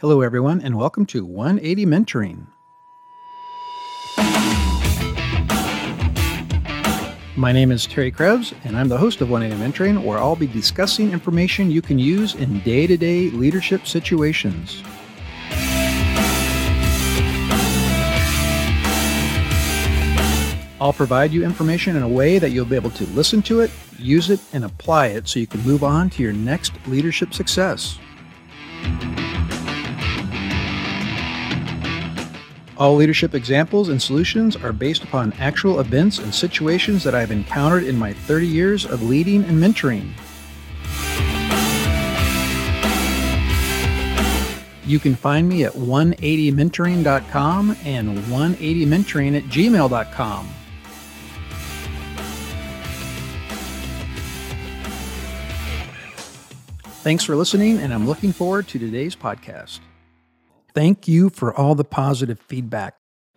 Hello everyone, and welcome to 180 Mentoring. My name is Terry Krebs, and I'm the host of 180 Mentoring, where I'll be discussing information you can use in day-to-day leadership situations. I'll provide you information in a way that you'll be able to listen to it, use it, and apply it so you can move on to your next leadership success. All leadership examples and solutions are based upon actual events and situations that I've encountered in my 30 years of leading and mentoring. You can find me at 180mentoring.com and 180mentoring at gmail.com. Thanks for listening, and I'm looking forward to today's podcast. Thank you for all the positive feedback.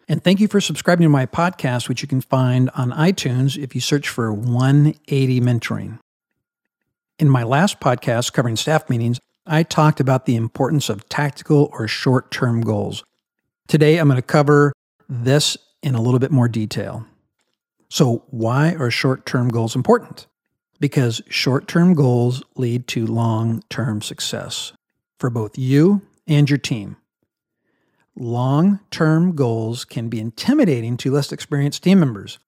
And thank you for subscribing to my podcast, which you can find on iTunes if you search for 180 Mentoring. In my last podcast covering staff meetings, I talked about the importance of tactical or short-term goals. Today, I'm going to cover this in a little bit more detail. So why are short-term goals important? Because short-term goals lead to long-term success for both you and your team. Long-term goals can be intimidating to less experienced team members.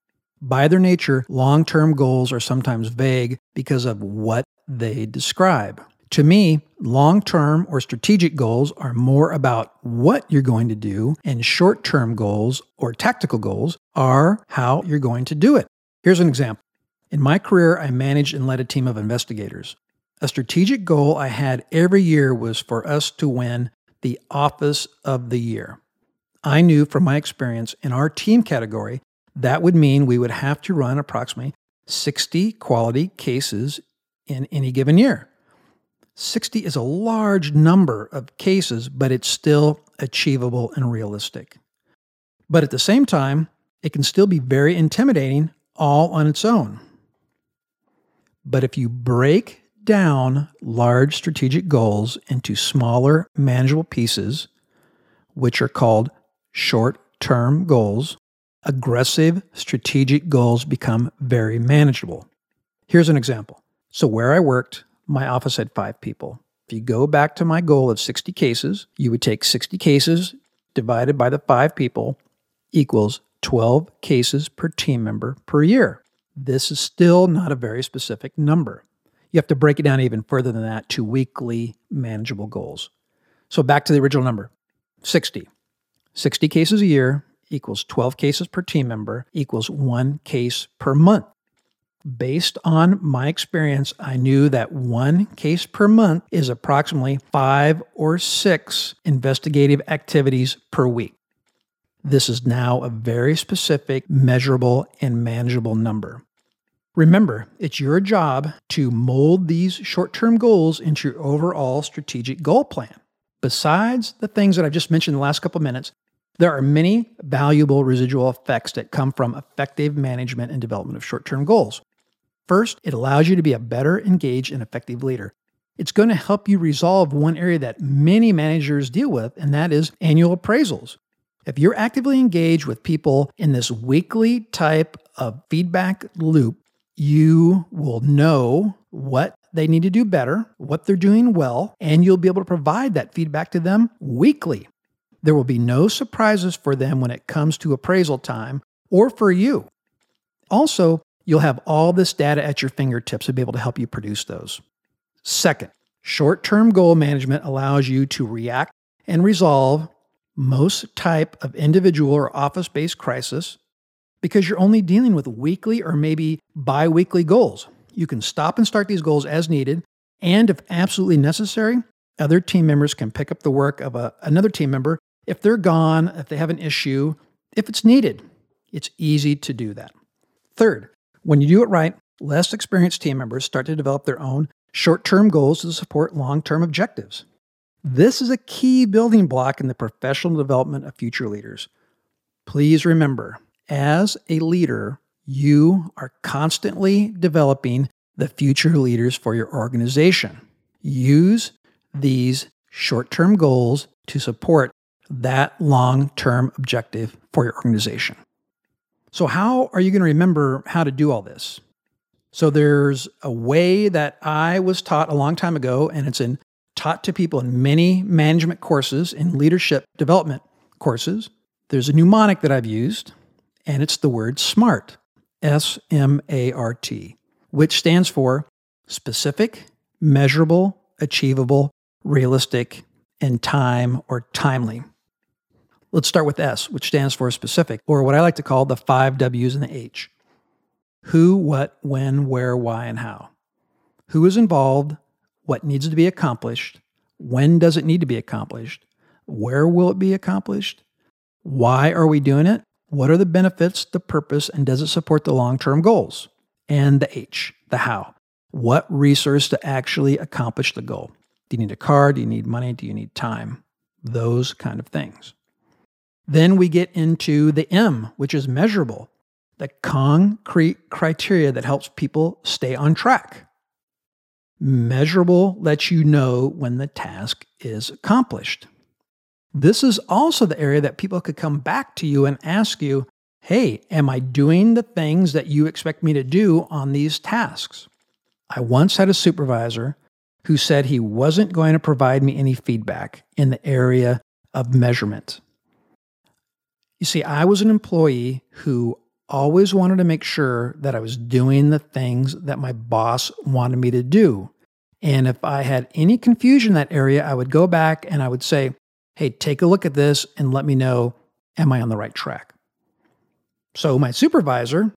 By their nature, long-term goals are sometimes vague because of what they describe. To me, long-term or strategic goals are more about what you're going to do, and short-term goals or tactical goals are how you're going to do it. Here's an example. In my career, I managed and led a team of investigators. A strategic goal I had every year was for us to win the Office of the Year. I knew from my experience in our team category, that would mean we would have to run approximately 60 quality cases in any given year. 60 is a large number of cases, but it's still achievable and realistic. But at the same time, it can still be very intimidating all on its own. But if you break down large strategic goals into smaller manageable pieces, which are called short-term goals, aggressive strategic goals become very manageable. Here's an example. So where I worked, my office had 5 people. If you go back to my goal of 60 cases, you would take 60 cases divided by the 5 people equals 12 cases per team member per year. This is still not a very specific number. You have to break it down even further than that to weekly manageable goals. So back to the original number, 60. 60 cases a year equals 12 cases per team member equals 1 case per month. Based on my experience, I knew that 1 case per month is approximately 5 or 6 investigative activities per week. This is now a very specific, measurable, and manageable number. Remember, it's your job to mold these short-term goals into your overall strategic goal plan. Besides the things that I've just mentioned in the last couple of minutes, there are many valuable residual effects that come from effective management and development of short-term goals. First, it allows you to be a better engaged and effective leader. It's going to help you resolve one area that many managers deal with, and that is annual appraisals. If you're actively engaged with people in this weekly type of feedback loop, you will know what they need to do better, what they're doing well, and you'll be able to provide that feedback to them weekly. There will be no surprises for them when it comes to appraisal time or for you. Also, you'll have all this data at your fingertips to be able to help you produce those. Second, short-term goal management allows you to react and resolve most type of individual or office-based crisis, because you're only dealing with weekly or maybe bi-weekly goals. You can stop and start these goals as needed, and if absolutely necessary, other team members can pick up the work of another team member if they're gone, if they have an issue, if it's needed. It's easy to do that. Third, when you do it right, less experienced team members start to develop their own short-term goals to support long-term objectives. This is a key building block in the professional development of future leaders. Please remember, as a leader, you are constantly developing the future leaders for your organization. Use these short-term goals to support that long-term objective for your organization. So how are you going to remember how to do all this? So there's a way that I was taught a long time ago, and it's taught to people in many management courses and leadership development courses. There's a mnemonic that I've used, and it's the word SMART, S-M-A-R-T, which stands for specific, measurable, achievable, realistic, and time or timely. Let's start with S, which stands for specific, or what I like to call the 5 W's and the H. Who, what, when, where, why, and how. Who is involved? What needs to be accomplished? When does it need to be accomplished? Where will it be accomplished? Why are we doing it? What are the benefits, the purpose, and does it support the long-term goals? And the H, the how. What resource to actually accomplish the goal? Do you need a car? Do you need money? Do you need time? Those kind of things. Then we get into the M, which is measurable, the concrete criteria that helps people stay on track. Measurable lets you know when the task is accomplished. This is also the area that people could come back to you and ask you, hey, am I doing the things that you expect me to do on these tasks? I once had a supervisor who said he wasn't going to provide me any feedback in the area of measurement. You see, I was an employee who always wanted to make sure that I was doing the things that my boss wanted me to do. And if I had any confusion in that area, I would go back and I would say, hey, take a look at this and let me know, am I on the right track? So my supervisor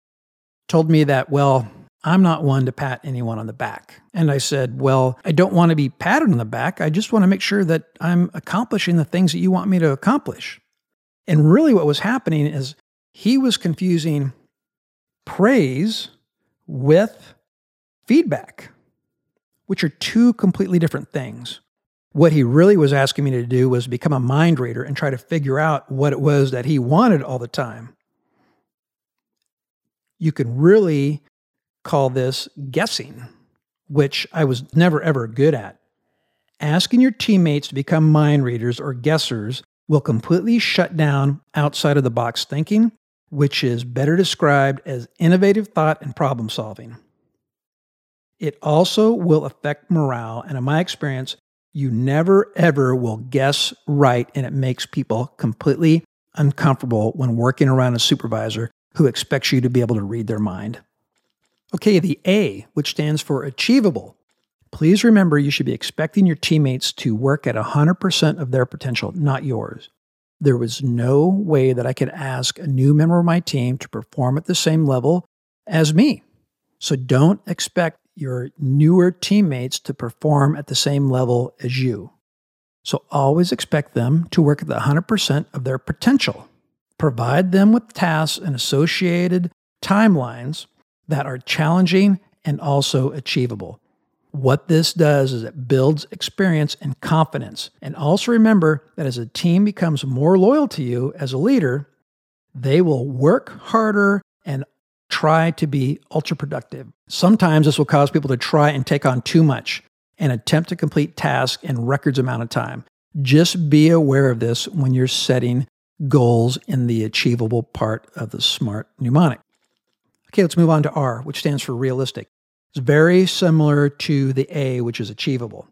told me that, well, I'm not one to pat anyone on the back. And I said, well, I don't want to be patted on the back. I just want to make sure that I'm accomplishing the things that you want me to accomplish. And really what was happening is he was confusing praise with feedback, which are two completely different things. What he really was asking me to do was become a mind reader and try to figure out what it was that he wanted all the time. You could really call this guessing, which I was never, ever good at. Asking your teammates to become mind readers or guessers will completely shut down outside of the box thinking, which is better described as innovative thought and problem solving. It also will affect morale. And in my experience, you never, ever will guess right. And it makes people completely uncomfortable when working around a supervisor who expects you to be able to read their mind. Okay, the A, which stands for achievable. Please remember you should be expecting your teammates to work at 100% of their potential, not yours. There was no way that I could ask a new member of my team to perform at the same level as me. So don't expect your newer teammates to perform at the same level as you. So always expect them to work at the 100% of their potential. Provide them with tasks and associated timelines that are challenging and also achievable. What this does is it builds experience and confidence. And also remember that as a team becomes more loyal to you as a leader, they will work harder and try to be ultra productive. Sometimes this will cause people to try and take on too much and attempt to complete tasks in records amount of time. Just be aware of this when you're setting goals in the achievable part of the SMART mnemonic. Okay, let's move on to R, which stands for realistic. It's very similar to the A, which is achievable.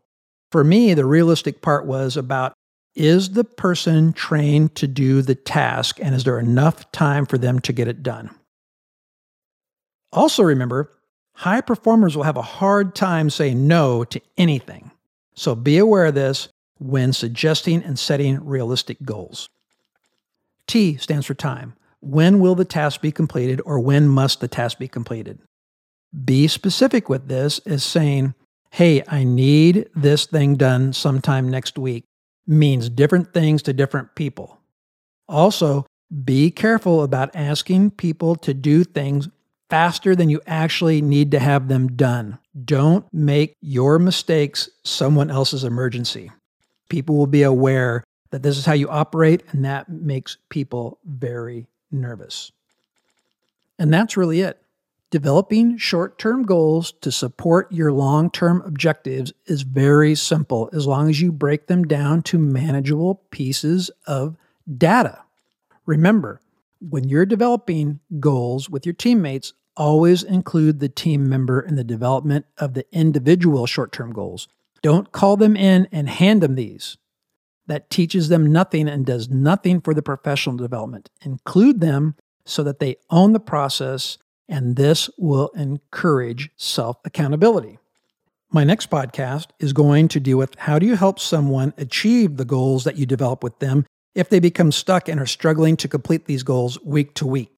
For me, the realistic part was about, is the person trained to do the task and is there enough time for them to get it done? Also remember, high performers will have a hard time saying no to anything. So be aware of this when suggesting and setting realistic goals. T stands for time. When will the task be completed or when must the task be completed? Be specific with this as saying, hey, I need this thing done sometime next week, means different things to different people. Also, be careful about asking people to do things faster than you actually need to have them done. Don't make your mistakes someone else's emergency. People will be aware that this is how you operate, and that makes people very nervous. And that's really it. Developing short-term goals to support your long-term objectives is very simple, as long as you break them down to manageable pieces of data. Remember, when you're developing goals with your teammates, always include the team member in the development of the individual short-term goals. Don't call them in and hand them these. That teaches them nothing and does nothing for the professional development. Include them so that they own the process, and this will encourage self-accountability. My next podcast is going to deal with how do you help someone achieve the goals that you develop with them if they become stuck and are struggling to complete these goals week to week.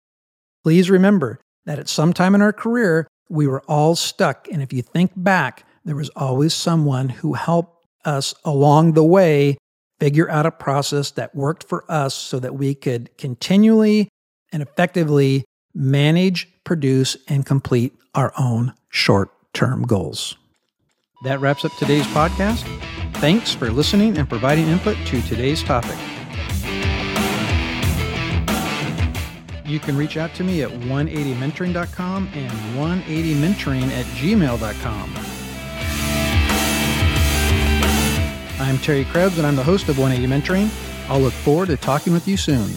Please remember that at some time in our career, we were all stuck. And if you think back, there was always someone who helped us along the way figure out a process that worked for us so that we could continually and effectively manage, produce, and complete our own short-term goals. That wraps up today's podcast. Thanks for listening and providing input to today's topic. You can reach out to me at 180mentoring.com and 180mentoring@gmail.com. I'm Terry Krebs, and I'm the host of 180 Mentoring. I'll look forward to talking with you soon.